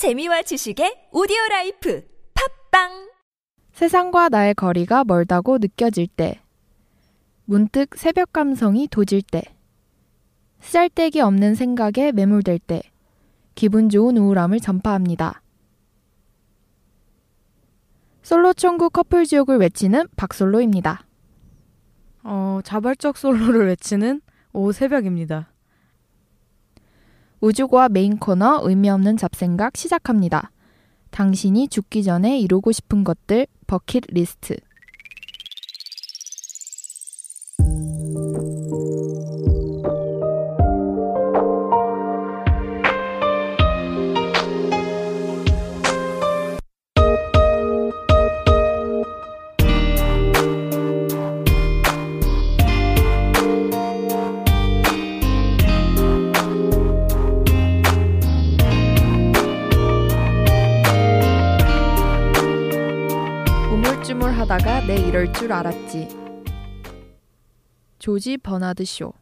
재미와 지식의 오디오라이프 팝빵! 세상과 나의 거리가 멀다고 느껴질 때, 문득 새벽 감성이 도질 때, 쓰잘데기 없는 생각에 매몰될 때, 기분 좋은 우울함을 전파합니다. 솔로 천국 커플 지옥을 외치는 박솔로입니다. 자발적 솔로를 외치는 오새벽입니다. 우주과 메인 코너 의미 없는 잡생각 시작합니다. 당신이 죽기 전에 이루고 싶은 것들 버킷 리스트. 하다가 내 이럴 줄 알았지. 조지 버나드 쇼.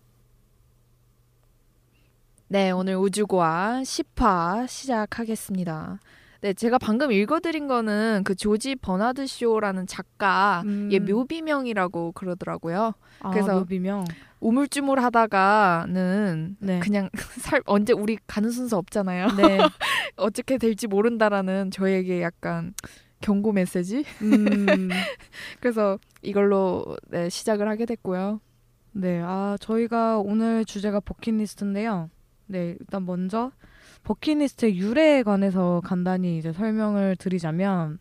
네, 오늘 우주고아 10화 시작하겠습니다. 네, 제가 방금 읽어드린 거는 그 조지 버나드 쇼라는 작가의 묘비명이라고 그러더라고요. 그래서 묘비명. 우물쭈물 하다가는 네. 그냥 언제 우리 가는 순서 없잖아요. 네. 어떻게 될지 모른다라는 저에게 약간 경고 메시지? 그래서 이걸로 네, 시작을 하게 됐고요. 네, 저희가 오늘 주제가 버킷리스트인데요. 네, 일단 먼저 버킷리스트의 유래에 관해서 간단히 이제 설명을 드리자면,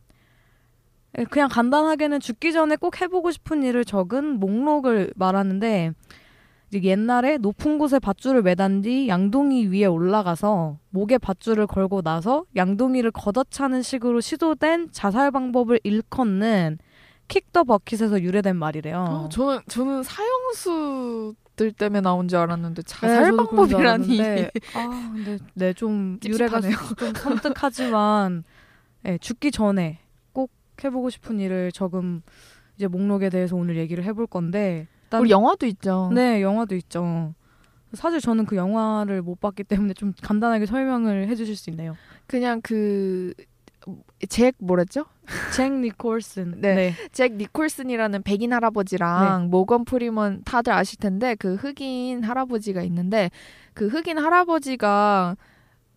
그냥 간단하게는 죽기 전에 꼭 해보고 싶은 일을 적은 목록을 말하는데, 이제 옛날에 높은 곳에 밧줄을 매단 뒤 양동이 위에 올라가서 목에 밧줄을 걸고 나서 양동이를 걷어차는 식으로 시도된 자살 방법을 일컫는 킥 더 버킷에서 유래된 말이래요. 저는 사형수들 때문에 나온 줄 알았는데 자살 방법이라니. 근데 좀 유래가 좀 섬뜩하지만 네, 죽기 전에 꼭 해보고 싶은 일을 적은 이제 목록에 대해서 오늘 얘기를 해볼 건데. 우리 영화도 있죠. 네, 영화도 있죠. 사실 저는 그 영화를 못 봤기 때문에 좀 간단하게 설명을 해주실 수 있나요? 그냥 잭 니콜슨. 네. 네. 잭 니콜슨이라는 백인 할아버지랑 네. 모건 프리먼 다들 아실 텐데 그 흑인 할아버지가 있는데 그 흑인 할아버지가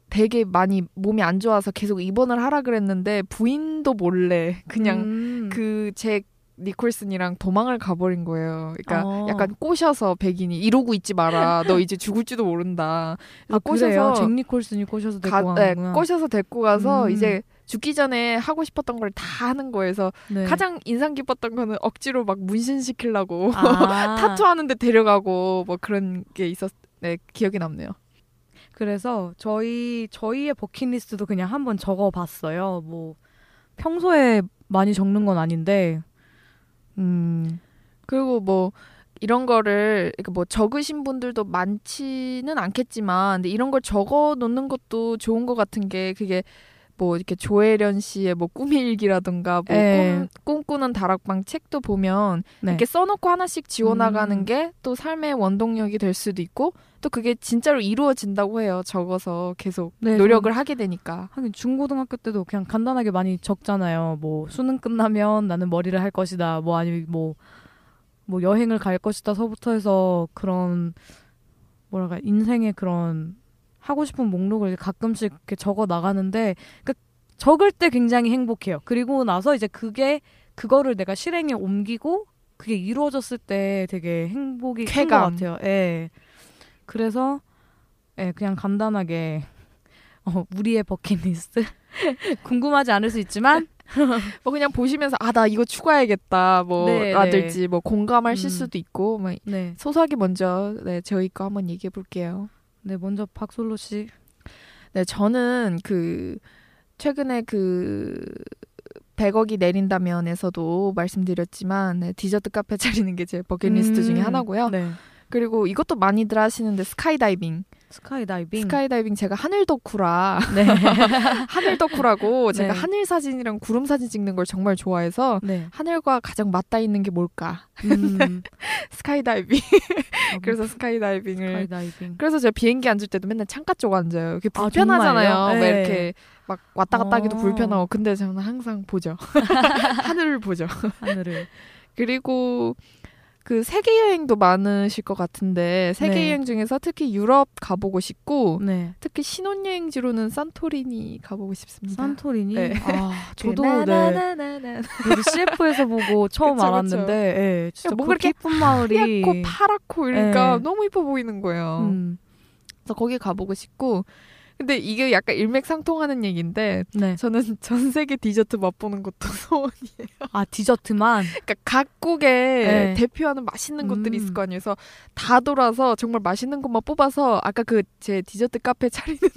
되게 많이 몸이 안 좋아서 계속 입원을 하라 그랬는데 부인도 몰래 그냥 그 잭 니콜슨이랑 도망을 가버린 거예요. 그러니까 약간 꼬셔서 백인이 이러고 있지 마라. 너 이제 죽을지도 모른다. 꼬셔서 잭 니콜슨이 꼬셔서 데리고 가는 거구나. 네, 꼬셔서 데리고 가서 이제 죽기 전에 하고 싶었던 걸 다 하는 거예요. 그래서 네. 가장 인상 깊었던 거는 억지로 막 문신시키려고 타투하는데 데려가고 뭐 그런 게 네, 기억이 남네요. 그래서 저희의 버킷리스트도 그냥 한번 적어봤어요. 뭐 평소에 많이 적는 건 아닌데 그리고 뭐 이런 거를 뭐 적으신 분들도 많지는 않겠지만 근데 이런 걸 적어 놓는 것도 좋은 것 같은 게 그게 뭐 이렇게 조혜련 씨의 뭐 꿈일기라든가 뭐 꿈꾸는 다락방 책도 보면 네. 이렇게 써놓고 하나씩 지워나가는 게 또 삶의 원동력이 될 수도 있고 또 그게 진짜로 이루어진다고 해요. 적어서 계속 네, 노력을 하게 되니까. 하긴 중고등학교 때도 그냥 간단하게 많이 적잖아요. 뭐 수능 끝나면 나는 머리를 할 것이다. 뭐 아니면 뭐 여행을 갈 것이다. 서부터 해서 그런 뭐랄까 인생의 그런 하고 싶은 목록을 가끔씩 이렇게 적어 나가는데 그러니까 적을 때 굉장히 행복해요. 그리고 나서 이제 그거를 내가 실행에 옮기고 그게 이루어졌을 때 되게 행복이 큰 것 같아요. 예. 그래서 예, 그냥 간단하게 우리의 버킷리스트 궁금하지 않을 수 있지만 뭐 그냥 보시면서 나 이거 추가해야겠다 뭐라든지 네. 뭐 공감하실 수도 있고 뭐 네. 소소하게 먼저 네, 저희 거 한번 얘기해 볼게요. 네, 먼저 박솔로 씨. 네, 저는 최근에 100억이 내린다면에서도 말씀드렸지만 네, 디저트 카페 차리는 게 제 버킷리스트 중에 하나고요. 네. 그리고 이것도 많이들 하시는데 스카이다이빙 제가 하늘 덕후라. 네. 하늘 덕후라고 네. 제가 하늘 사진이랑 구름 사진 찍는 걸 정말 좋아해서 네. 하늘과 가장 맞닿아 있는 게 뭘까? 스카이다이빙. 그래서 스카이다이빙을. 그래서 제가 비행기 앉을 때도 맨날 창가 쪽 앉아요. 이렇게 불편하잖아요. 네. 왜 이렇게 막 왔다 갔다 하기도 불편하고. 근데 저는 항상 보죠. 하늘을 보죠. 하늘을. 그리고 그 세계여행도 많으실 것 같은데 세계여행 네. 중에서 특히 유럽 가보고 싶고 네. 특히 신혼여행지로는 산토리니 가보고 싶습니다. 산토리니? 네. 아, 저도 네. CF에서 보고 처음 그쵸, 알았는데 네, 진짜 뭔가 그 이쁜 마을이 하얗고 파랗고 이러니까 네. 너무 이뻐 보이는 거예요. 그래서 거기 가보고 싶고. 근데 이게 약간 일맥상통하는 얘기인데 네. 저는 전 세계 디저트 맛보는 것도 소원이에요. 아, 디저트만? 그러니까 각국에 네. 대표하는 맛있는 것들이 있을 거 아니에요. 그래서 다 돌아서 정말 맛있는 것만 뽑아서 아까 그 제 디저트 카페 차리는데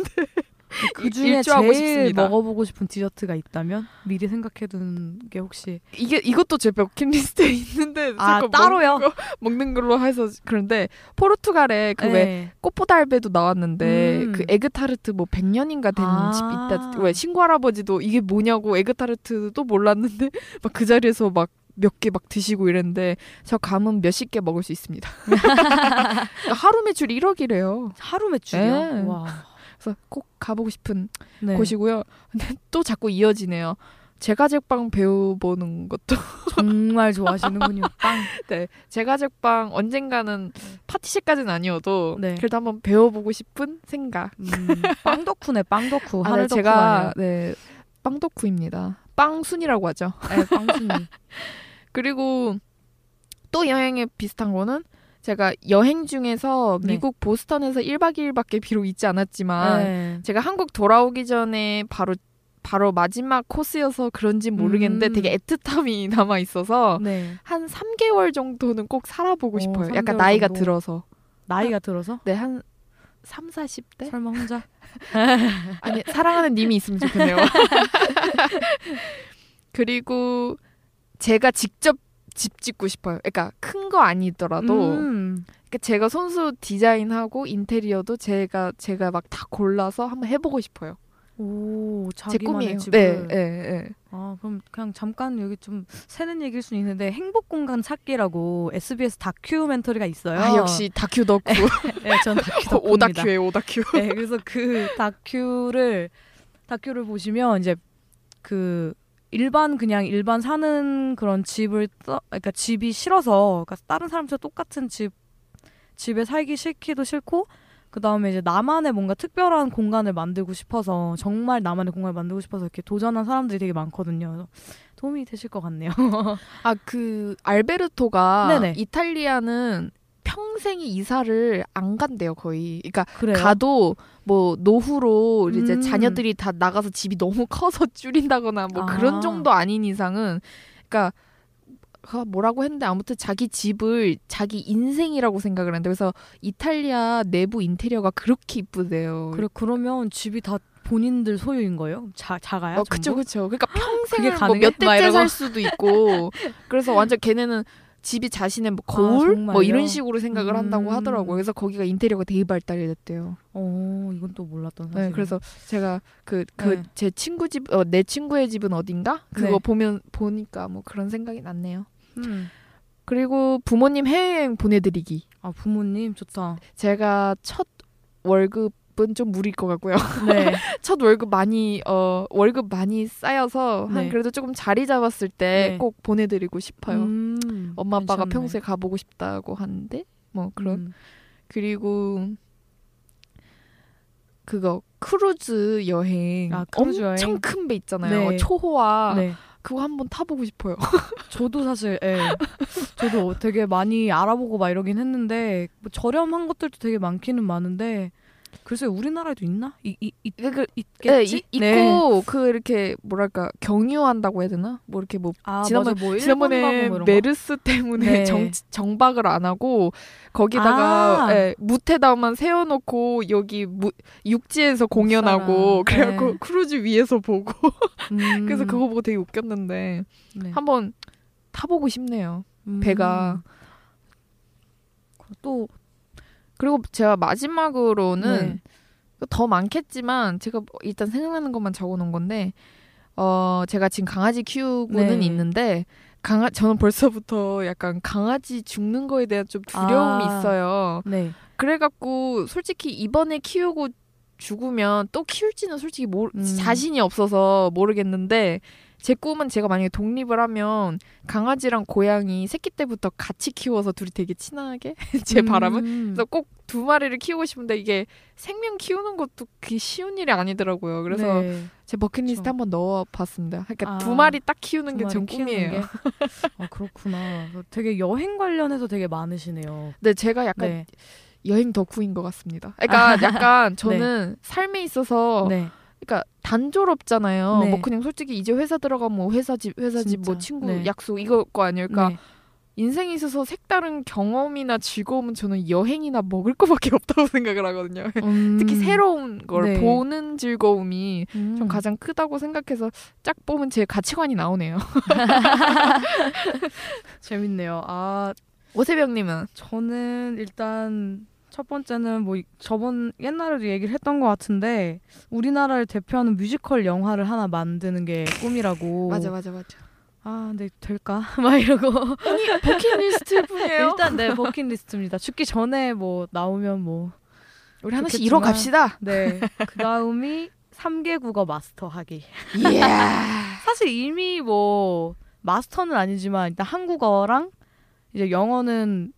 그 중에 제일 먹어보고 싶은 디저트가 있다면? 미리 생각해둔 게 혹시 이게 이것도 제 버킷리스트에 있는데 아 따로요? 먹는 걸로 해서. 그런데 포르투갈에 그 왜 꽃보다알배도 나왔는데 그 에그타르트 뭐 100년인가 된 집 있다. 왜 친구 할아버지도 이게 뭐냐고 에그타르트도 몰랐는데 막 그 자리에서 막 몇 개 막 드시고 이랬는데 저 감은 몇십 개 먹을 수 있습니다. 하루 매출 1억이래요. 하루 매출이요? 와. 그래서 꼭 가보고 싶은 네. 곳이고요. 근데 또 자꾸 이어지네요. 제과제빵 배워보는 것도 정말 좋아하시는군요. 빵. 네, 제과제빵 언젠가는 파티시까지는 아니어도 네. 그래도 한번 배워보고 싶은 생각. 빵 덕후네, 빵 덕후. 아, 네, 제가 네, 빵 덕후입니다. 빵순이라고 하죠. 네, 빵순이. 그리고 또 여행에 비슷한 거는 제가 여행 중에서 미국 네. 보스턴에서 1박 2일밖에 비록 있지 않았지만 네. 제가 한국 돌아오기 전에 바로 마지막 코스여서 그런지 모르겠는데 되게 애틋함이 남아있어서 네. 한 3개월 정도는 꼭 살아보고 싶어요. 약간 나이가 정도. 들어서. 나이가 들어서? 네. 한 3, 40대? 설마 혼자? 아니 사랑하는 님이 있으면 좋겠네요. 그리고 제가 직접 집 짓고 싶어요. 그러니까 큰 거 아니더라도 그러니까 제가 손수 디자인하고 인테리어도 제가 막 다 골라서 한번 해보고 싶어요. 오, 제 꿈이에요. 집을. 네, 네, 네. 아, 그럼 그냥 잠깐 여기 좀 새는 얘기일 수는 있는데 행복 공간 찾기라고 SBS 다큐멘터리가 있어요. 아, 역시 다큐 덕후. 네, 전 다큐 덕후입니다. 오다큐예요, 오다큐. 네, 그래서 그 다큐를 보시면 이제 그 일반 사는 그런 집을 그러니까 집이 싫어서 그러니까 다른 사람처럼 똑같은 집에 살기 싫기도 싫고 그 다음에 이제 나만의 뭔가 특별한 공간을 만들고 싶어서 정말 나만의 공간을 만들고 싶어서 이렇게 도전한 사람들이 되게 많거든요. 도움이 되실 것 같네요. 아, 그 알베르토가 네네. 이탈리아는 평생이 이사를 안 간대요, 거의. 그러니까 그래요? 가도 뭐 노후로 이제 자녀들이 다 나가서 집이 너무 커서 줄인다거나 뭐 그런 정도 아닌 이상은 그러니까 뭐라고 했는데 아무튼 자기 집을 자기 인생이라고 생각을 하는데 그래서 이탈리아 내부 인테리어가 그렇게 이쁘대요. 그래 그러면 집이 다 본인들 소유인 거예요? 자가요? 그쵸. 그러니까 평생을 뭐 몇 대째 살 수도 있고 그래서 완전 걔네는 집이 자신의 뭐 거울? 뭐 이런 식으로 생각을 한다고 하더라고요. 그래서 거기가 인테리어가 되게 발달이 됐대요. 어, 이건 또 몰랐던 사실. 네, 그래서 제가 그 제 친구 집, 내 친구의 집은 어딘가? 그거 네. 보니까 뭐 그런 생각이 났네요. 그리고 부모님 해외여행 보내드리기. 아, 부모님 좋다. 제가 첫 월급은 좀 무리일 것 같고요. 네. 첫 월급 많이 쌓여서 네. 한 그래도 조금 자리 잡았을 때 꼭 네. 보내드리고 싶어요. 엄마 아빠가 괜찮네. 평소에 가보고 싶다고 하는데 뭐 그런 그리고 그거 크루즈 여행 엄청 큰 배 있잖아요. 네. 초호화 네. 그거 한번 타보고 싶어요. 저도 사실 예. 저도 되게 많이 알아보고 막 이러긴 했는데 뭐 저렴한 것들도 되게 많기는 많은데 글쎄 우리나라에도 있나? 있겠지? 네, 있고 그 이렇게 뭐랄까 경유한다고 해야 되나? 뭐 이렇게 뭐 지난번에 메르스 때문에 네. 정박을 안 하고 거기다가 예, 무태다만 세워놓고 여기 육지에서 공연하고 그래갖고 네. 크루즈 위에서 보고 그래서 그거 보고 되게 웃겼는데 네. 한번 타보고 싶네요. 배가 또 그리고 제가 마지막으로는 네. 더 많겠지만 제가 일단 생각나는 것만 적어놓은 건데 제가 지금 강아지 키우고는 네. 있는데 저는 벌써부터 약간 강아지 죽는 거에 대한 좀 두려움이 있어요. 네. 그래갖고 솔직히 이번에 키우고 죽으면 또 키울지는 솔직히 자신이 없어서 모르겠는데 제 꿈은 제가 만약에 독립을 하면 강아지랑 고양이 새끼 때부터 같이 키워서 둘이 되게 친하게 제 바람은 그래서 꼭 두 마리를 키우고 싶은데 이게 생명 키우는 것도 그게 쉬운 일이 아니더라고요. 그래서 네. 제 버킷리스트 한번 넣어봤습니다. 그러니까 두 마리 딱 키우는 게 전 꿈이에요. 아, 그렇구나. 되게 여행 관련해서 되게 많으시네요. 네, 제가 약간 네. 여행 덕후인 것 같습니다. 그러니까 약간 저는 네. 삶에 있어서 네. 그러니까 단조롭잖아요. 네. 뭐 그냥 솔직히 이제 회사 들어가면 뭐 회사집 뭐 친구 네. 약속 이거 거 아니에요. 그러니까 네. 인생에 있어서 색다른 경험이나 즐거움은 저는 여행이나 먹을 거밖에 없다고 생각을 하거든요. 특히 새로운 걸 네. 보는 즐거움이 좀 가장 크다고 생각해서 짝 보면 제 가치관이 나오네요. 재밌네요. 아, 오세병님은? 저는 일단 첫 번째는 뭐 저번 옛날에도 얘기를 했던 것 같은데 우리나라를 대표하는 뮤지컬 영화를 하나 만드는 게 꿈이라고. 맞아. 아, 근데 될까? 막 이러고. 아니, 버킷리스트뿐이에요. 일단 네, 버킷리스트입니다. 죽기 전에 뭐 나오면 뭐 우리 하나씩 이뤄 갑시다. 네. 그다음이 3개 국어 마스터하기. 예. 사실 이미 뭐 마스터는 아니지만 일단 한국어랑 이제 영어는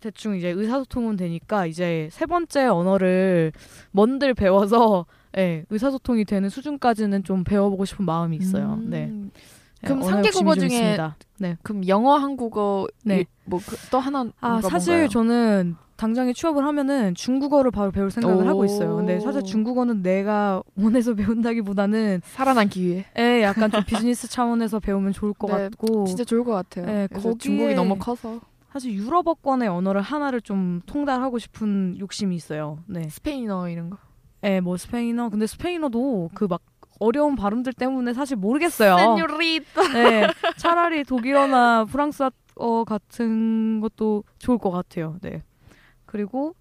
대충 이제 의사소통은 되니까 이제 세 번째 언어를 뭔들 배워서 예, 의사소통이 되는 수준까지는 좀 배워보고 싶은 마음이 있어요. 네. 그럼 3개 국어 중에 네. 그럼 영어, 한국어 네. 뭐 또 하나 사실 뭔가요? 저는 당장에 취업을 하면은 중국어를 바로 배울 생각을 하고 있어요. 근데 사실 중국어는 내가 원해서 배운다기보다는 살아난 기회. 예, 약간 좀 비즈니스 차원에서 배우면 좋을 것 네, 같고. 진짜 좋을 것 같아요. 예, 거기에 중국이 너무 커서. 사실 유럽어권의 언어를 하나를 좀 통달하고 싶은 욕심이 있어요. 네. 스페인어 이런 거. 예, 뭐 스페인어. 근데 스페인어도 그 막 어려운 발음들 때문에 사실 모르겠어요. 세뇨리타. 네, 차라리 독일어나 프랑스어 같은 것도 좋을 것 같아요. 네. 그리고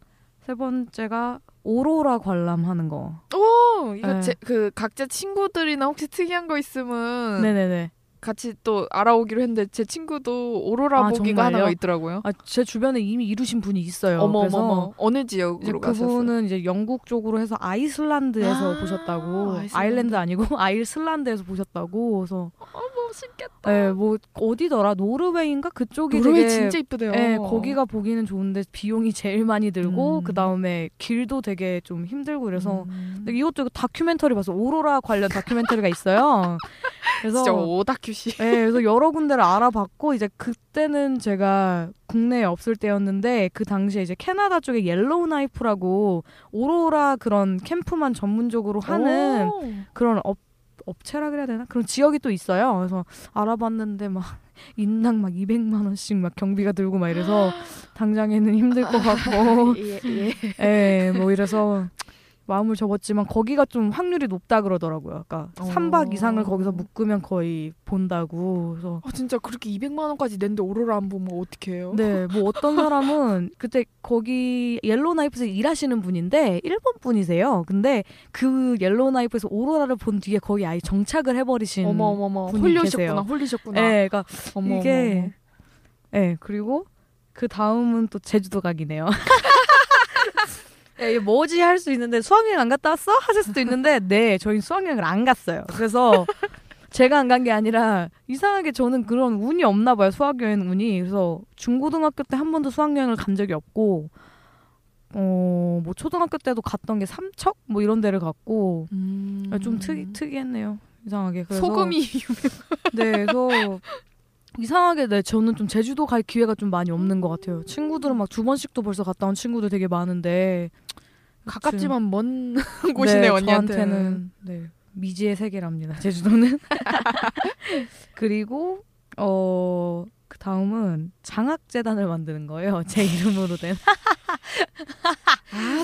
세 번째가 오로라 관람하는 거. 오, 이거 네. 그 각자 친구들이나 혹시 특이한 거 있으면 네네네. 같이 또 알아오기로 했는데 제 친구도 오로라 보기가 하나가 있더라고요. 아, 제 주변에 이미 이루신 분이 있어요. 어머. 어느 지역으로 가셨어요? 그분은 이제 영국 쪽으로 해서 아이슬란드에서 보셨다고. 아일랜드 아니고 아이슬란드에서 보셨다고. 그래서 멋있겠다. 예, 뭐 어디더라? 노르웨이인가? 그쪽이 노르웨이 되게 진짜 이쁘대요. 예, 거기가 보기는 좋은데 비용이 제일 많이 들고 그다음에 길도 되게 좀 힘들고 그래서 근데 이것도 다큐멘터리 봐서 오로라 관련 다큐멘터리가 있어요. 그래서 진짜 오다큐시. 예, 그래서 여러 군데를 알아봤고 이제 그때는 제가 국내에 없을 때였는데 그 당시에 이제 캐나다 쪽에 옐로우 나이프라고 오로라 그런 캠프만 전문적으로 하는 그런 업체라 그래야 되나? 그런 지역이 또 있어요. 그래서 알아봤는데 막 인당 막 200만 원씩 막 경비가 들고 막 이래서 당장에는 힘들 것 같고 예, 뭐 이래서 마음을 접었지만 거기가 좀 확률이 높다 그러더라고요. 그러니까 3박 이상을 거기서 묶으면 거의 본다고. 그래서 진짜 그렇게 200만 원까지 낸데 오로라 안 보면 어떻게 해요? 네, 뭐 어떤 사람은 그때 거기 옐로우나이프에서 일하시는 분인데 일본 분이세요. 근데 그 옐로우나이프에서 오로라를 본 뒤에 거기 아예 정착을 해버리신 분이 계세요. 홀리셨구나. 네, 그러니까 이게 네, 그리고 그 다음은 또 제주도 가기네요. 예, 뭐지 할 수 있는데 수학여행 안 갔다 왔어? 하실 수도 있는데 네, 저희는 수학여행을 안 갔어요. 그래서 제가 안 간 게 아니라 이상하게 저는 그런 운이 없나 봐요. 수학여행 운이. 그래서 중고등학교 때 한 번도 수학여행을 간 적이 없고 뭐 초등학교 때도 갔던 게 삼척? 뭐 이런 데를 갔고 좀 특이했네요. 이상하게. 그래서 소금이 유명. 네, 그래서 이상하게 네, 저는 좀 제주도 갈 기회가 좀 많이 없는 것 같아요. 친구들은 막 2번씩도 벌써 갔다 온 친구들 되게 많은데 가깝지만 먼 곳이네. 네, 언니한테는. 저한테는 네, 미지의 세계랍니다. 제주도는. 그리고 그 다음은 장학재단을 만드는 거예요. 제 이름으로 된.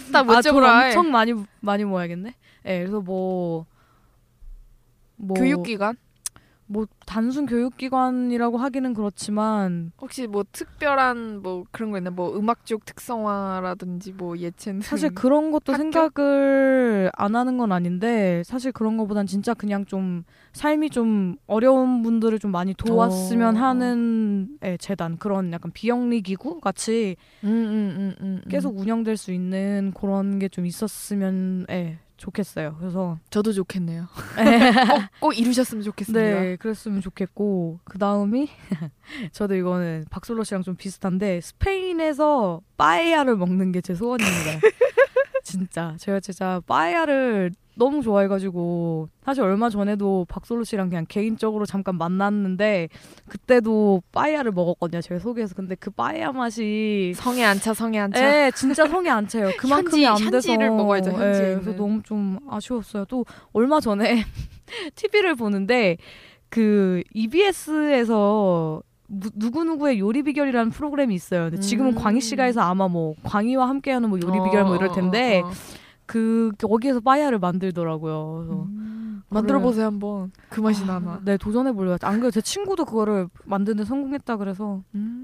아따 멋져보라. 엄청 많이 모아야겠네. 네, 그래서 뭐 교육기관? 뭐 단순 교육기관이라고 하기는 그렇지만 혹시 뭐 특별한 뭐 그런 거 있나? 뭐 음악 쪽 특성화라든지 뭐 예체능 사실 그런 것도 학교? 생각을 안 하는 건 아닌데 사실 그런 거보단 진짜 그냥 좀 삶이 좀 어려운 분들을 좀 많이 도왔으면 하는 예, 재단 그런 약간 비영리 기구 같이 계속 운영될 수 있는 그런 게 좀 있었으면 예, 좋겠어요. 그래서 저도 좋겠네요. 꼭 이루셨으면 좋겠습니다. 네, 그랬으면 좋겠고, 그 다음이 저도 이거는 박솔로 씨랑 좀 비슷한데 스페인에서 빠에야를 먹는 게 제 소원입니다. 진짜 제가 진짜 빠에야를 너무 좋아해가지고, 사실 얼마 전에도 박솔로 씨랑 그냥 개인적으로 잠깐 만났는데 그때도 빠에야를 먹었거든요, 제가 소개해서. 근데 그 빠에야 맛이 성에 안 차, 성에 안 차. 네, 진짜 성에 안 차요. 그만큼이 안 돼서 현지를 먹어야죠, 현지. 네, 그래서 너무 좀 아쉬웠어요. 또 얼마 전에 TV를 보는데 그 EBS에서 누구누구의 요리 비결이라는 프로그램이 있어요. 근데 지금은 광희 씨가 해서 아마 뭐 광희와 함께하는 뭐 요리 비결 뭐 이럴 텐데 그 거기에서 빠야를 만들더라고요. 그래서 만들어 보세요 한번. 그 맛이 나나. 네, 도전해 보려고. 안 그래도 제 친구도 그거를 만드는데 성공했다 그래서.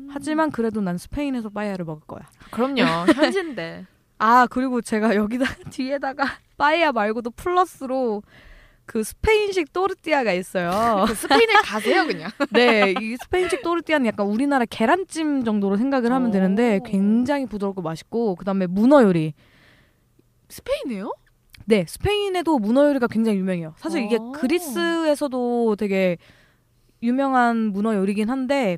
하지만 그래도 난 스페인에서 빠야를 먹을 거야. 그럼요. 현지인데. 아, 그리고 제가 여기다 뒤에다가 빠야 말고도 플러스로 그 스페인식 또르띠아가 있어요. 스페인에 가세요 그냥. 네, 이 스페인식 또르띠아는 약간 우리나라 계란찜 정도로 생각을 하면 되는데 굉장히 부드럽고 맛있고, 그다음에 문어 요리. 스페인이에요? 네, 스페인에도 문어 요리가 굉장히 유명해요. 사실 이게 그리스에서도 되게 유명한 문어 요리긴 한데,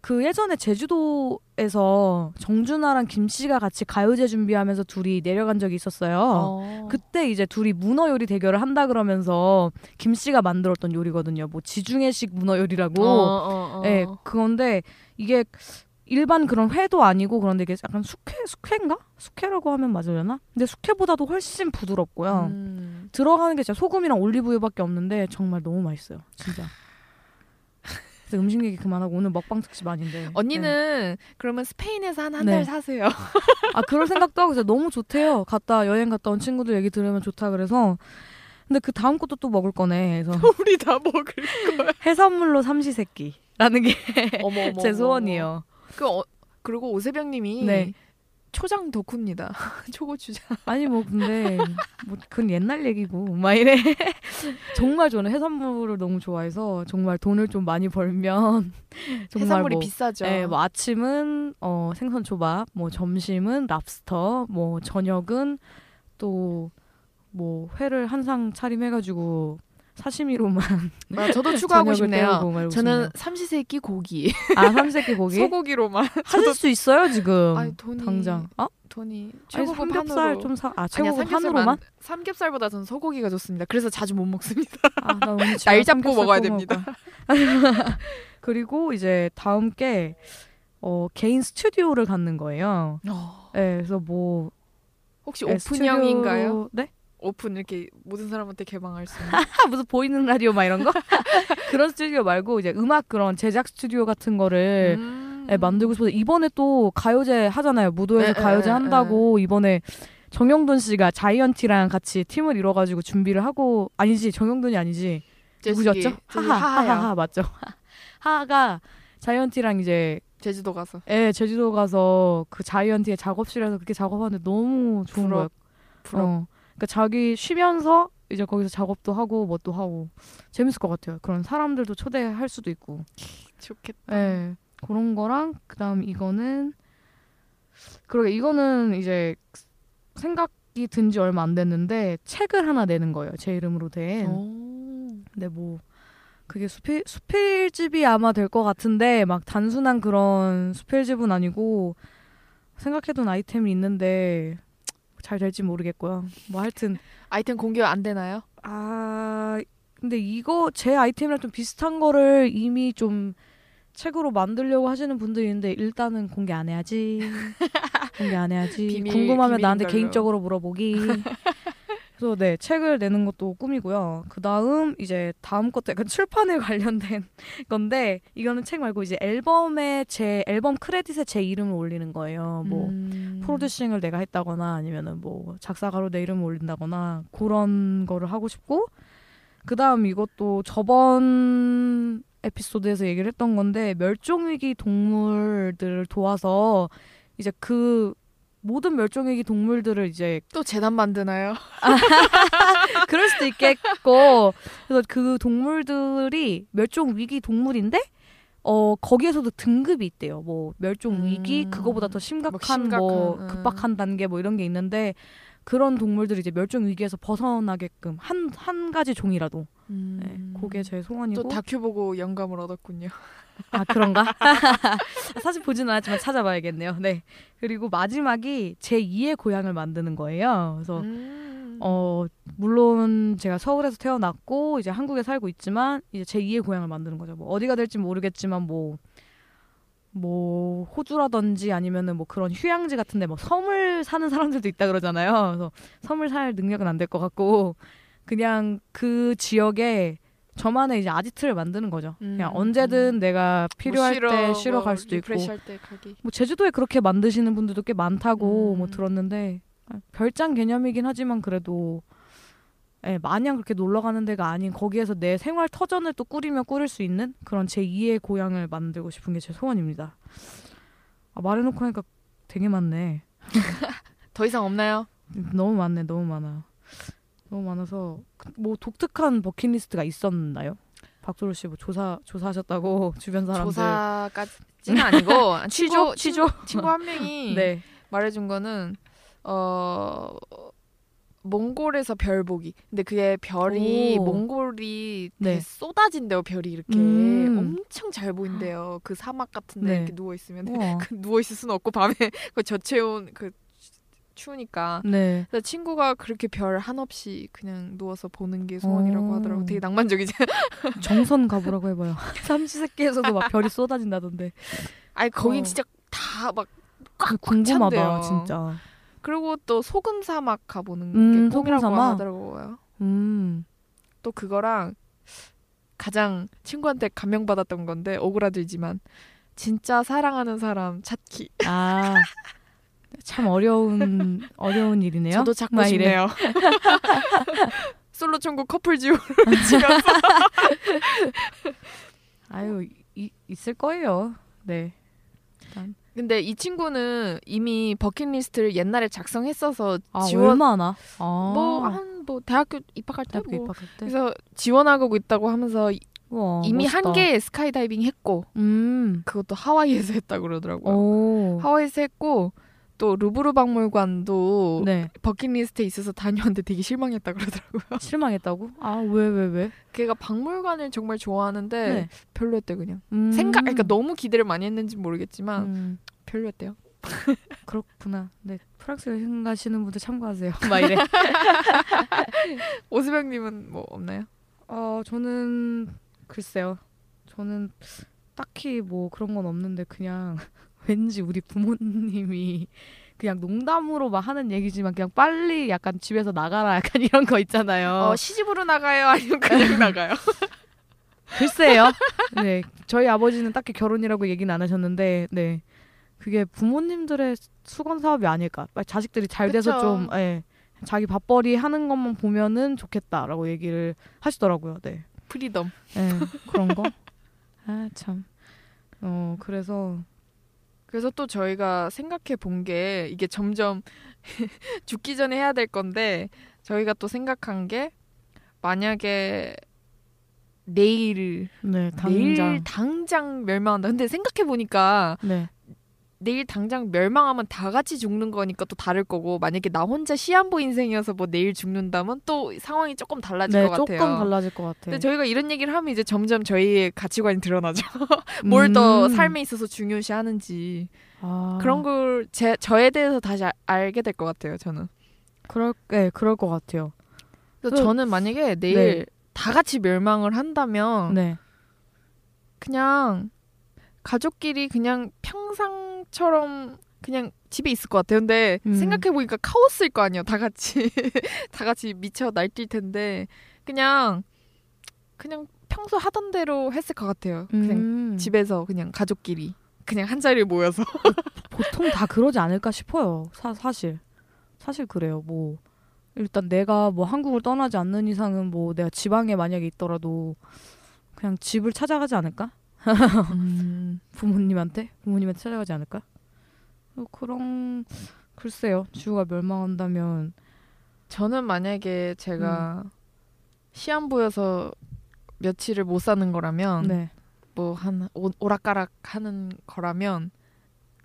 그 예전에 제주도에서 정준하랑 김씨가 같이 가요제 준비하면서 둘이 내려간 적이 있었어요. 그때 이제 둘이 문어 요리 대결을 한다 그러면서 김씨가 만들었던 요리거든요. 뭐 지중해식 문어 요리라고. 네, 그건데 이게 일반 그런 회도 아니고, 그런데 이게 약간 숙회인가? 숙회라고 하면 맞으려나? 근데 숙회보다도 훨씬 부드럽고요. 들어가는 게 진짜 소금이랑 올리브유밖에 없는데 정말 너무 맛있어요. 진짜. 음식 얘기 그만하고 오늘 먹방 특집 아닌데. 언니는 네. 그러면 스페인에서 한 달 네. 사세요. 아, 그럴 생각도 하고 있어요. 너무 좋대요. 여행 갔다 온 친구들 얘기 들으면 좋다 그래서. 근데 그 다음 것도 또 먹을 거네. 그래서 우리 다 먹을 거야. 해산물로 삼시세끼라는 게 제 소원이에요. 그리고 오세병님이 네. 초장 덕후입니다. 초고추장. 아니 뭐 근데 뭐 그건 옛날 얘기고 막 이래. 정말 저는 해산물을 너무 좋아해서 정말 돈을 좀 많이 벌면 정말 해산물이 뭐, 비싸죠. 네, 뭐 아침은 생선 초밥, 뭐 점심은 랍스터, 뭐 저녁은 또 뭐 회를 한 상 차림해가지고. 사시미로만. 아, 저도 추가하고 싶네요. 저는 삼시세끼 고기. 아, 삼시세끼 고기? 소고기로만. 하실 수 있어요 지금? 아니, 돈이. 당장. 어? 돈이. 최고급 삼겹살 한으로. 좀 사. 아, 최고급 한으로만? 삼겹살보다 저는 소고기가 좋습니다. 그래서 자주 못 먹습니다. 아, 나 오늘 날 잡고 먹어야 됩니다. 그리고 이제 다음 게 개인 스튜디오를 갖는 거예요. 네, 그래서 뭐 혹시 오픈형인가요? 스튜디오... 네. 오픈 이렇게 모든 사람한테 개방할 수 있는 무슨 보이는 라디오 막 이런 거? 그런 스튜디오 말고 이제 음악 그런 제작 스튜디오 같은 거를 예, 만들고 싶어서. 이번에 또 가요제 하잖아요. 무도에서 가요제 한다고 이번에 정영돈 씨가 자이언티랑 같이 팀을 이뤄가지고 준비를 하고. 아니지, 정영돈이 아니지. 누구셨죠? 하하 맞죠. 하하가 자이언티랑 이제 제주도 가서 제주도 가서 그 자이언티의 작업실에서 그렇게 작업하는데 너무 좋은 거예요. 그러니까 자기 쉬면서 이제 거기서 작업도 하고 뭐 또 하고 재밌을 것 같아요. 그런 사람들도 초대할 수도 있고 좋겠다. 네, 그런 거랑 그다음 이거는 그러게 이거는 이제 생각이 든 지 얼마 안 됐는데 책을 하나 내는 거예요. 제 이름으로 된. 근데 뭐 그게 수필집이 아마 될 것 같은데 막 단순한 그런 수필집은 아니고 생각해둔 아이템이 있는데 잘 될지 모르겠고요. 뭐 하여튼 아이템 공개 안 되나요? 아, 근데 이거 제 아이템이랑 좀 비슷한 거를 이미 좀 책으로 만들려고 하시는 분들이 있는데 일단은 공개 안 해야지. 비밀, 궁금하면 나한테 걸로. 개인적으로 물어보기. 그래서 네, 책을 내는 것도 꿈이고요. 그 다음 이제 다음 것도 약간 출판에 관련된 건데 이거는 책 말고 이제 앨범에 제 앨범 크레딧에 제 이름을 올리는 거예요. 뭐 프로듀싱을 내가 했다거나 아니면은 뭐 작사가로 내 이름을 올린다거나 그런 거를 하고 싶고. 그 다음 이것도 저번 에피소드에서 얘기를 했던 건데 멸종위기 동물들을 도와서 이제 그 모든 멸종위기 동물들을 이제 또 재단 만드나요? 그럴 수도 있겠고. 그래서 그 동물들이 멸종위기 동물인데 거기에서도 등급이 있대요. 뭐 멸종위기 그거보다 더 심각한 급박한 단계 뭐 이런 게 있는데 그런 동물들이 이제 멸종 위기에서 벗어나게끔 한 가지 종이라도. 네, 그게 제 소원이고. 또 다큐 보고 영감을 얻었군요. 아, 그런가? 사실 보진 않았지만 찾아봐야겠네요. 네. 그리고 마지막이 제2의 고향을 만드는 거예요. 그래서 물론 제가 서울에서 태어났고 이제 한국에 살고 있지만 이제 제2의 고향을 만드는 거죠. 뭐 어디가 될지 모르겠지만 뭐 호주라든지 아니면은 뭐 그런 휴양지 같은데 뭐 섬을 사는 사람들도 있다 그러잖아요. 그래서 섬을 살 능력은 안 될 것 같고 그냥 그 지역에 저만의 이제 아지트를 만드는 거죠. 그냥 언제든 내가 필요할 때 쉬러 갈 수도 있고. 뭐 제주도에 그렇게 만드시는 분들도 꽤 많다고 뭐 들었는데 별장 개념이긴 하지만 그래도 예, 마냥 그렇게 놀러 가는 데가 아닌 거기에서 내 생활 터전을 또 꾸리며 꾸릴 수 있는 그런 제2의 고향을 만들고 싶은 게 제 소원입니다. 아, 말해놓고 하니까 되게 많네. 더 이상 없나요? 너무 많네. 너무 많아서 뭐 독특한 버킷리스트가 있었나요? 박소로 씨 뭐 조사하셨다고 주변 사람들. 조사까지는 아니고 친구 한 명이 네. 말해준 거는 몽골에서 별 보기. 근데 그게 별이 오. 몽골이 되게 네. 쏟아진대요. 별이 이렇게 엄청 잘 보인대요. 그 사막 같은데 네. 이렇게 누워 있으면 누워 있을 수는 없고 밤에 그 저체온 그 추우니까. 네. 그래서 친구가 그렇게 별 한없이 그냥 누워서 보는 게 소원이라고 하더라고. 되게 낭만적이지. 정선 가보라고 해봐요. 삼시세끼에서도 막 별이 쏟아진다던데. 아니 거긴 진짜 다 막 꽉 궁금하다 진짜. 그리고 또 소금 사막 가보는 게 꿈이라고 사막? 하더라고요. 또 그거랑 가장 친구한테 감명받았던 건데 오그라들지만 진짜 사랑하는 사람 찾기. 아, 참 어려운 일이네요. 저도 찾고 싶네요. 솔로 천국 커플 지옥으로 지면서 아유 있을 거예요. 네. 일단. 근데 이 친구는 이미 버킷리스트를 옛날에 작성했어서 지원 얼마나? 대학교 입학할 때 그래서 지원하고 있다고 하면서 우와, 이미 멋있다. 한 개 스카이다이빙 했고 그것도 하와이에서 했다고 그러더라고요. 오. 하와이에서 했고 또 루브르 박물관도 네. 버킷리스트에 있어서 다녀왔는데 되게 실망했다고 그러더라고요. 실망했다고? 아, 왜? 걔가 박물관을 정말 좋아하는데 네. 별로였대 그냥. 그러니까 너무 기대를 많이 했는지 모르겠지만 별로였대요. 그렇구나. 네, 프랑스 여행 가시는 분들 참고하세요. 막 이래. 오수병님은 뭐 없나요? 저는 글쎄요. 저는 딱히 뭐 그런 건 없는데 그냥 왠지 우리 부모님이 그냥 농담으로 막 하는 얘기지만 그냥 빨리 약간 집에서 나가라 약간 이런 거 있잖아요. 시집으로 나가요? 아니면 그냥 나가요? 글쎄요. 네, 저희 아버지는 딱히 결혼이라고 얘기는 안 하셨는데 네, 그게 부모님들의 수건 사업이 아닐까. 자식들이 잘 그쵸. 돼서 좀 네, 자기 밥벌이 하는 것만 보면은 좋겠다라고 얘기를 하시더라고요. 네. 프리덤. 네, 그런 거. 아, 참. 그래서 또 저희가 생각해 본 게 이게 점점 죽기 전에 해야 될 건데 저희가 또 생각한 게 만약에 내일 당장 멸망한다. 근데 생각해 보니까 네. 내일 당장 멸망하면 다 같이 죽는 거니까 또 다를 거고 만약에 나 혼자 시한부 인생이어서 뭐 내일 죽는다면 또 상황이 조금 달라질 네, 것 같아요. 조금 달라질 것 같아요. 근데 저희가 이런 얘기를 하면 이제 점점 저희의 가치관이 드러나죠. 뭘 더 삶에 있어서 중요시하는지 그런 걸 저에 대해서 다시 알게 될 것 같아요. 저는. 그럴 것 같아요. 그래서 저는 만약에 내일 네. 다 같이 멸망을 한다면 네. 그냥 가족끼리 그냥 평상처럼 그냥 집에 있을 것 같아요. 근데 생각해보니까 카오스일 거 아니에요. 다 같이 미쳐 날뛸 텐데 그냥 평소 하던 대로 했을 것 같아요. 그냥 집에서 그냥 가족끼리 그냥 한 자리에 모여서 보통 다 그러지 않을까 싶어요. 사실 그래요. 뭐 일단 내가 뭐 한국을 떠나지 않는 이상은 뭐 내가 지방에 만약에 있더라도 그냥 집을 찾아가지 않을까? 부모님한테 찾아가지 않을까? 그런 글쎄요. 지구가 멸망한다면 저는 만약에 제가 시한부여서 며칠을 못 사는 거라면 네. 뭐 한 오락가락 하는 거라면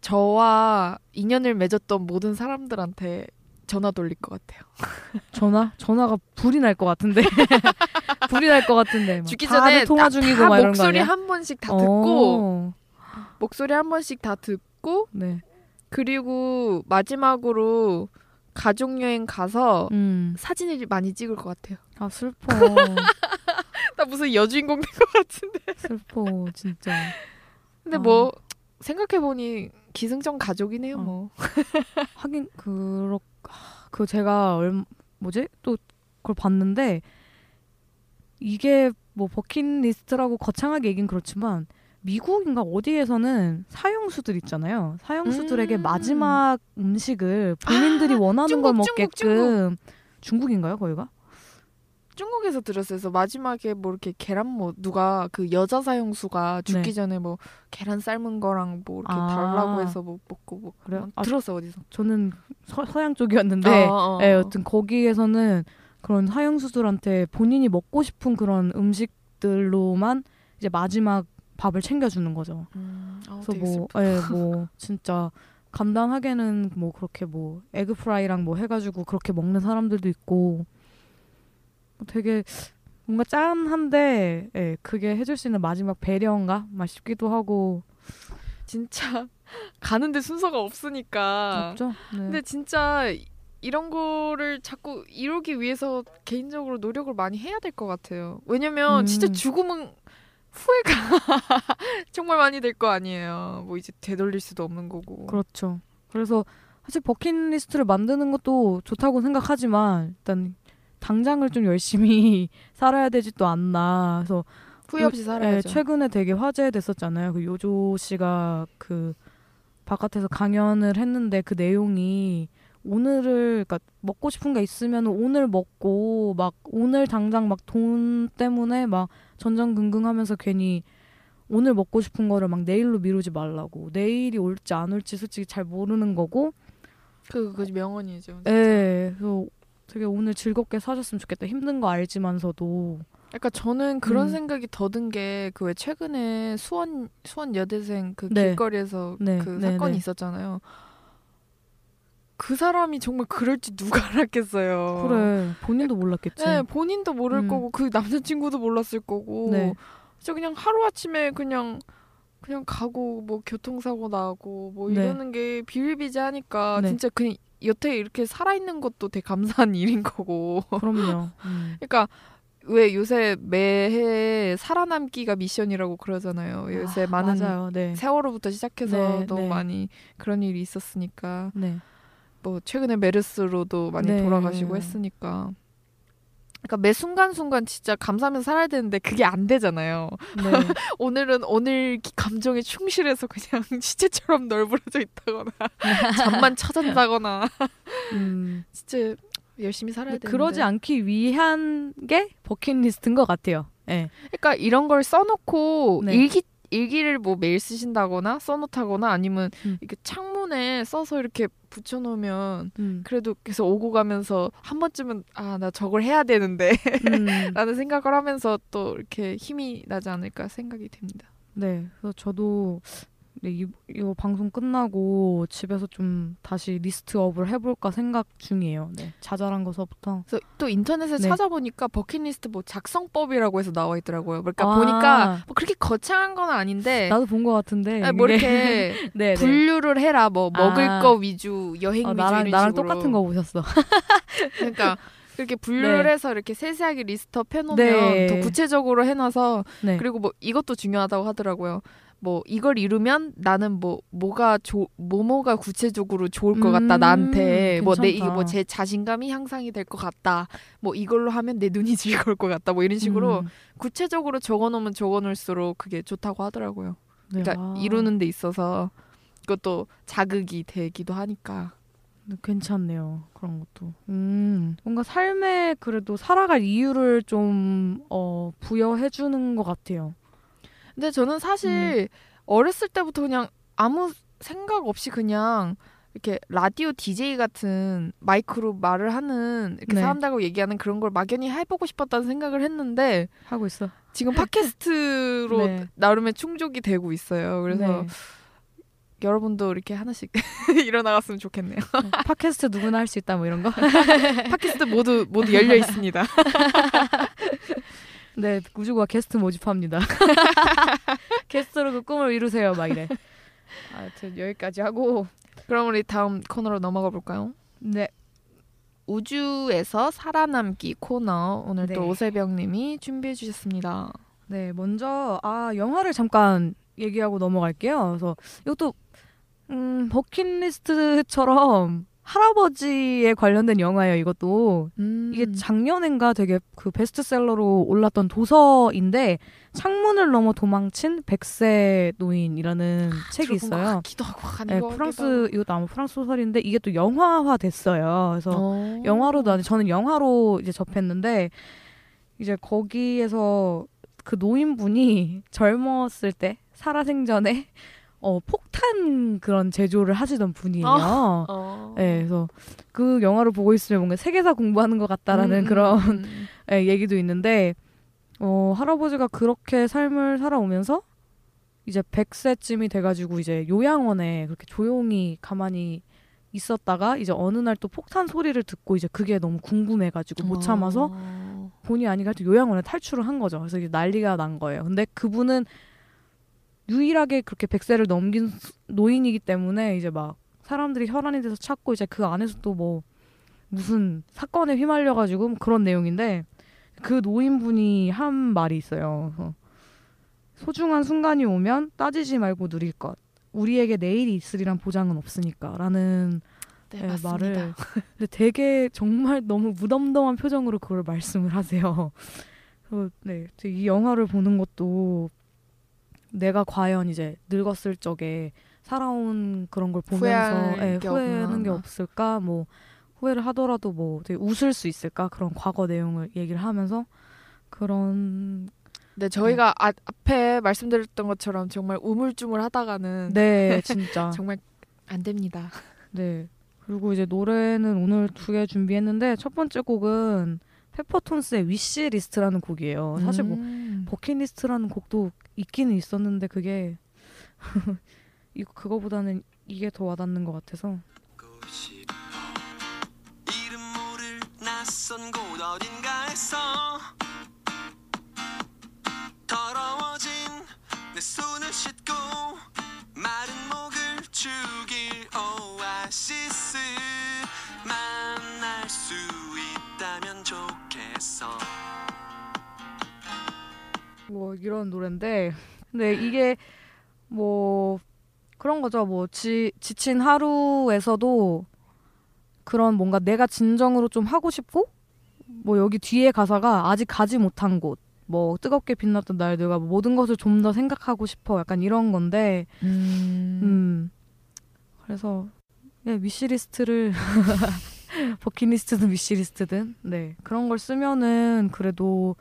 저와 인연을 맺었던 모든 사람들한테 전화 돌릴 것 같아요. 전화? 전화가 불이 날 것 같은데. 불이 날 것 같은데. 죽기 전에 통화 중이고 다 막 이런 목소리 한 번씩 다 듣고 목소리 한 번씩 다 듣고 네. 그리고 마지막으로 가족여행 가서 사진을 많이 찍을 것 같아요. 아 슬퍼. 나 무슨 여주인공 된 것 같은데. 슬퍼 진짜. 근데 뭐 생각해보니 기승전 가족이네요. 뭐 하긴 그 제가 뭐지? 또 그걸 봤는데 이게 뭐 버킷리스트라고 거창하게 얘긴 그렇지만 미국인가 어디에서는 사형수들 있잖아요. 사형수들에게 마지막 음식을 본인들이 원하는 걸 먹게끔 중국인가요? 거기가? 중국에서 들었어요. 그래서 마지막에 뭐 이렇게 계란 뭐 누가 그 여자 사형수가 죽기 네. 전에 뭐 계란 삶은 거랑 뭐 이렇게 달라고 해서 뭐 먹고 뭐 그래요? 들었어 어디서? 저는 서양 쪽이었는데 네, 여튼 거기에서는 그런 사형수들한테 본인이 먹고 싶은 그런 음식들로만 이제 마지막 밥을 챙겨주는 거죠. 그래서 뭐 진짜 간단하게는 뭐 그렇게 뭐 에그프라이랑 뭐 해가지고 그렇게 먹는 사람들도 있고 되게 뭔가 짠한데 예, 그게 해줄 수 있는 마지막 배려인가? 맛있기도 하고 진짜 가는데 순서가 없으니까 없죠? 네. 근데 진짜 이런 거를 자꾸 이루기 위해서 개인적으로 노력을 많이 해야 될 것 같아요. 왜냐면 진짜 죽음은 후회가 정말 많이 될 거 아니에요. 뭐 이제 되돌릴 수도 없는 거고. 그렇죠. 그래서 사실 버킷리스트를 만드는 것도 좋다고 생각하지만 일단 당장을 좀 열심히 살아야 되지도 않나. 그래서 후회 없이 살아야죠. 예, 최근에 되게 화제됐었잖아요. 그 요조 씨가 그 바깥에서 강연을 했는데 그 내용이 오늘을 그러니까 먹고 싶은 게 있으면 오늘 먹고 막 오늘 당장 막 돈 때문에 막 전전긍긍하면서 괜히 오늘 먹고 싶은 거를 막 내일로 미루지 말라고. 내일이 올지 안 올지 솔직히 잘 모르는 거고. 그거 명언이죠. 진짜. 예. 그래서 되게 오늘 즐겁게 사셨으면 좋겠다. 힘든 거 알지만서도. 그러니까 저는 그런 생각이 더 든 게 그 왜 최근에 수원 여대생 그 네. 길거리에서 네. 그 네. 사건이 네. 있었잖아요. 그 사람이 정말 그럴지 누가 알았겠어요. 그래. 본인도 몰랐겠지. 네. 본인도 모를 거고 그 남자친구도 몰랐을 거고 네. 진짜 그냥 하루아침에 그냥 가고 뭐 교통사고 나고 뭐 네. 이러는 게 비일비재하니까 네. 진짜 그냥 여태 이렇게 살아있는 것도 되게 감사한 일인 거고. 그럼요. 그러니까 왜 요새 매해 살아남기가 미션이라고 그러잖아요. 요새 많은 맞아요. 네. 세월호부터 시작해서 네, 너무 네. 많이 그런 일이 있었으니까 네. 뭐 최근에 메르스로도 많이 네. 돌아가시고 했으니까 그러니까 매 순간순간 진짜 감사하면서 살아야 되는데 그게 안 되잖아요. 네. 오늘은 오늘 감정에 충실해서 그냥 시체처럼 널브러져 있다거나 잠만 찾았다거나 진짜 열심히 살아야 되는데 그러지 않기 위한 게 버킷리스트인 것 같아요. 네. 그러니까 이런 걸 써놓고 네. 일기를 뭐 매일 쓰신다거나 써놓다거나 아니면 이렇게 창문에 써서 이렇게 붙여놓으면 그래도 계속 오고 가면서 한 번쯤은 아, 나 저걸 해야 되는데 라는 생각을 하면서 또 이렇게 힘이 나지 않을까 생각이 됩니다. 네, 그래서 저도 이거 방송 끝나고 집에서 좀 다시 리스트업을 해볼까 생각 중이에요. 네, 자잘한 거서부터. 그래서 또 인터넷에 네. 찾아보니까 버킷리스트 뭐 작성법이라고 해서 나와 있더라고요. 그러니까 보니까 뭐 그렇게 거창한 건 아닌데 나도 본 것 같은데 아니, 뭐 이렇게 네, 네. 분류를 해라. 뭐 먹을 거 위주, 여행 위주 이런 나랑 식으로. 똑같은 거 보셨어. 그러니까 이렇게 분류를 네. 해서 이렇게 세세하게 리스트업 해놓으면 네. 더 구체적으로 해놔서 네. 그리고 뭐 이것도 중요하다고 하더라고요. 뭐 이걸 이루면 나는 뭐가 구체적으로 좋을 것 같다 나한테 뭐 내 이게 뭐 제 자신감이 향상이 될 것 같다 뭐 이걸로 하면 내 눈이 즐거울 것 같다 뭐 이런 식으로 구체적으로 적어놓으면 적어놓을수록 그게 좋다고 하더라고요. 네. 그러니까 이루는 데 있어서 그것도 자극이 되기도 하니까 괜찮네요. 그런 것도 뭔가 삶에 그래도 살아갈 이유를 좀 부여해주는 것 같아요. 근데 저는 사실 어렸을 때부터 그냥 아무 생각 없이 그냥 이렇게 라디오 DJ 같은 마이크로 말을 하는 이렇게 네. 사람들하고 얘기하는 그런 걸 막연히 해보고 싶었다는 생각을 했는데 하고 있어. 지금 팟캐스트로 네. 나름의 충족이 되고 있어요. 그래서 네. 여러분도 이렇게 하나씩 일어나갔으면 좋겠네요. 팟캐스트 누구나 할 수 있다 뭐 이런 거? 팟캐스트 모두 열려 있습니다. 네, 우주과 게스트 모집합니다. 게스트로 그 꿈을 이루세요 막 이래. 아무튼 여기까지 하고 그럼 우리 다음 코너로 넘어가 볼까요? 네. 우주에서 살아남기 코너 오늘 네. 또 오세병님이 준비해 주셨습니다. 네, 먼저 영화를 잠깐 얘기하고 넘어갈게요. 그래서 이것도 버킷리스트처럼 할아버지에 관련된 영화예요. 이것도 이게 작년인가 되게 그 베스트셀러로 올랐던 도서인데 창문을 넘어 도망친 100세 노인이라는 책이 있어요. 네, 프랑스 이것도 아마 프랑스 소설인데 이게 또 영화화 됐어요. 그래서 저는 영화로 이제 접했는데 이제 거기에서 그 노인분이 젊었을 때 살아생전에 폭탄 그런 제조를 하시던 분이에요. 네, 그래서 그 영화를 보고 있으면 뭔가 세계사 공부하는 것 같다라는 그런 네, 얘기도 있는데 할아버지가 그렇게 삶을 살아오면서 이제 100세쯤이 돼가지고 이제 요양원에 그렇게 조용히 가만히 있었다가 이제 어느 날 또 폭탄 소리를 듣고 이제 그게 너무 궁금해가지고 못 참아서 본의 아니게 요양원에 탈출을 한 거죠. 그래서 이제 난리가 난 거예요. 근데 그분은 유일하게 그렇게 100세를 넘긴 노인이기 때문에 이제 막 사람들이 혈안이 돼서 찾고 이제 그 안에서 또 뭐 무슨 사건에 휘말려가지고 그런 내용인데 그 노인분이 한 말이 있어요. 소중한 순간이 오면 따지지 말고 누릴 것. 우리에게 내일이 있으리란 보장은 없으니까 라는 네, 말을 근데 되게 정말 너무 무덤덤한 표정으로 그걸 말씀을 하세요. 그래서 네, 이 영화를 보는 것도 내가 과연 이제 늙었을 적에 살아온 그런 걸 보면서 후회하는 게 없을까? 뭐 후회를 하더라도 뭐 되게 웃을 수 있을까? 그런 과거 내용을 얘기를 하면서 그런 네, 저희가 앞에 말씀드렸던 것처럼 정말 우물쭈물하다가는 네, 진짜 정말 안 됩니다. 네. 그리고 이제 노래는 오늘 2개 준비했는데 첫 번째 곡은 페퍼톤스의 위시리스트라는 곡이에요. 사실 뭐 버킷리스트라는 곡도 있기는 있었는데 그게 그거보다는 이게 더 와닿는 것 같아서 이름 모를 낯선 곳 어딘가에서 더러워진 내 손을 씻고 마른 목을 죽일 오아시스 만날 수 있다면 좋겠어 뭐 이런 노래인데 근데 이게 뭐 그런 거죠. 뭐 지친 하루에서도 그런 뭔가 내가 진정으로 좀 하고 싶고 뭐 여기 뒤에 가사가 아직 가지 못한 곳 뭐 뜨겁게 빛났던 날 내가 모든 것을 좀 더 생각하고 싶어 약간 이런 건데 그래서 네, 위시리스트를 버킷리스트든 위시리스트든 네 그런 걸 쓰면은 그래도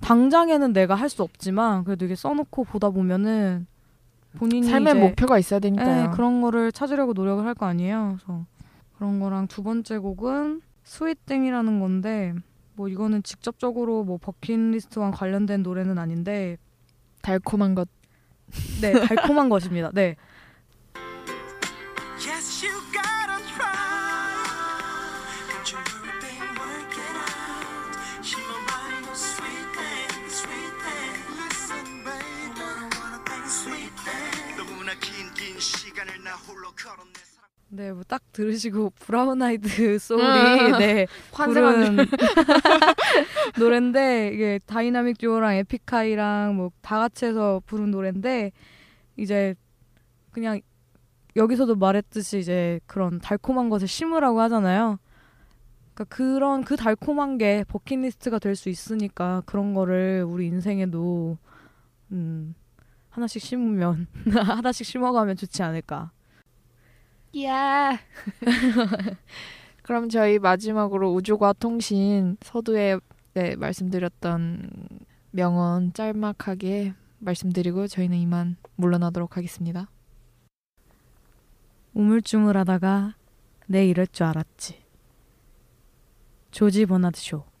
당장에는 내가 할 수 없지만 그래도 이게 써놓고 보다 보면은 본인이 삶의 이제 목표가 있어야 되니까요. 네, 그런 거를 찾으려고 노력을 할 거 아니에요. 그래서 그런 거랑 두 번째 곡은 스윗띵이라는 건데 뭐 이거는 직접적으로 뭐 버킷리스트와 관련된 노래는 아닌데 달콤한 것 네 달콤한 것입니다. 네. Yes, you gotta try. 네, 뭐 딱 들으시고 브라운 아이드 소울이 네, 부른 노래인데 이게 다이나믹 듀오랑 에픽하이랑 뭐 다 같이 해서 부른 노래인데 이제 그냥 여기서도 말했듯이 이제 그런 달콤한 것을 심으라고 하잖아요. 그러니까 그런 그 달콤한 게 버킷리스트가 될 수 있으니까 그런 거를 우리 인생에도 하나씩 심으면 하나씩 심어가면 좋지 않을까. 이야. 그럼 저희 마지막으로 우주과 통신 서두에 네, 말씀드렸던 명언 짤막하게 말씀드리고 저희는 이만 물러나도록 하겠습니다. 우물쭈물하다가 내 이럴 줄 알았지. 조지 버나드 쇼.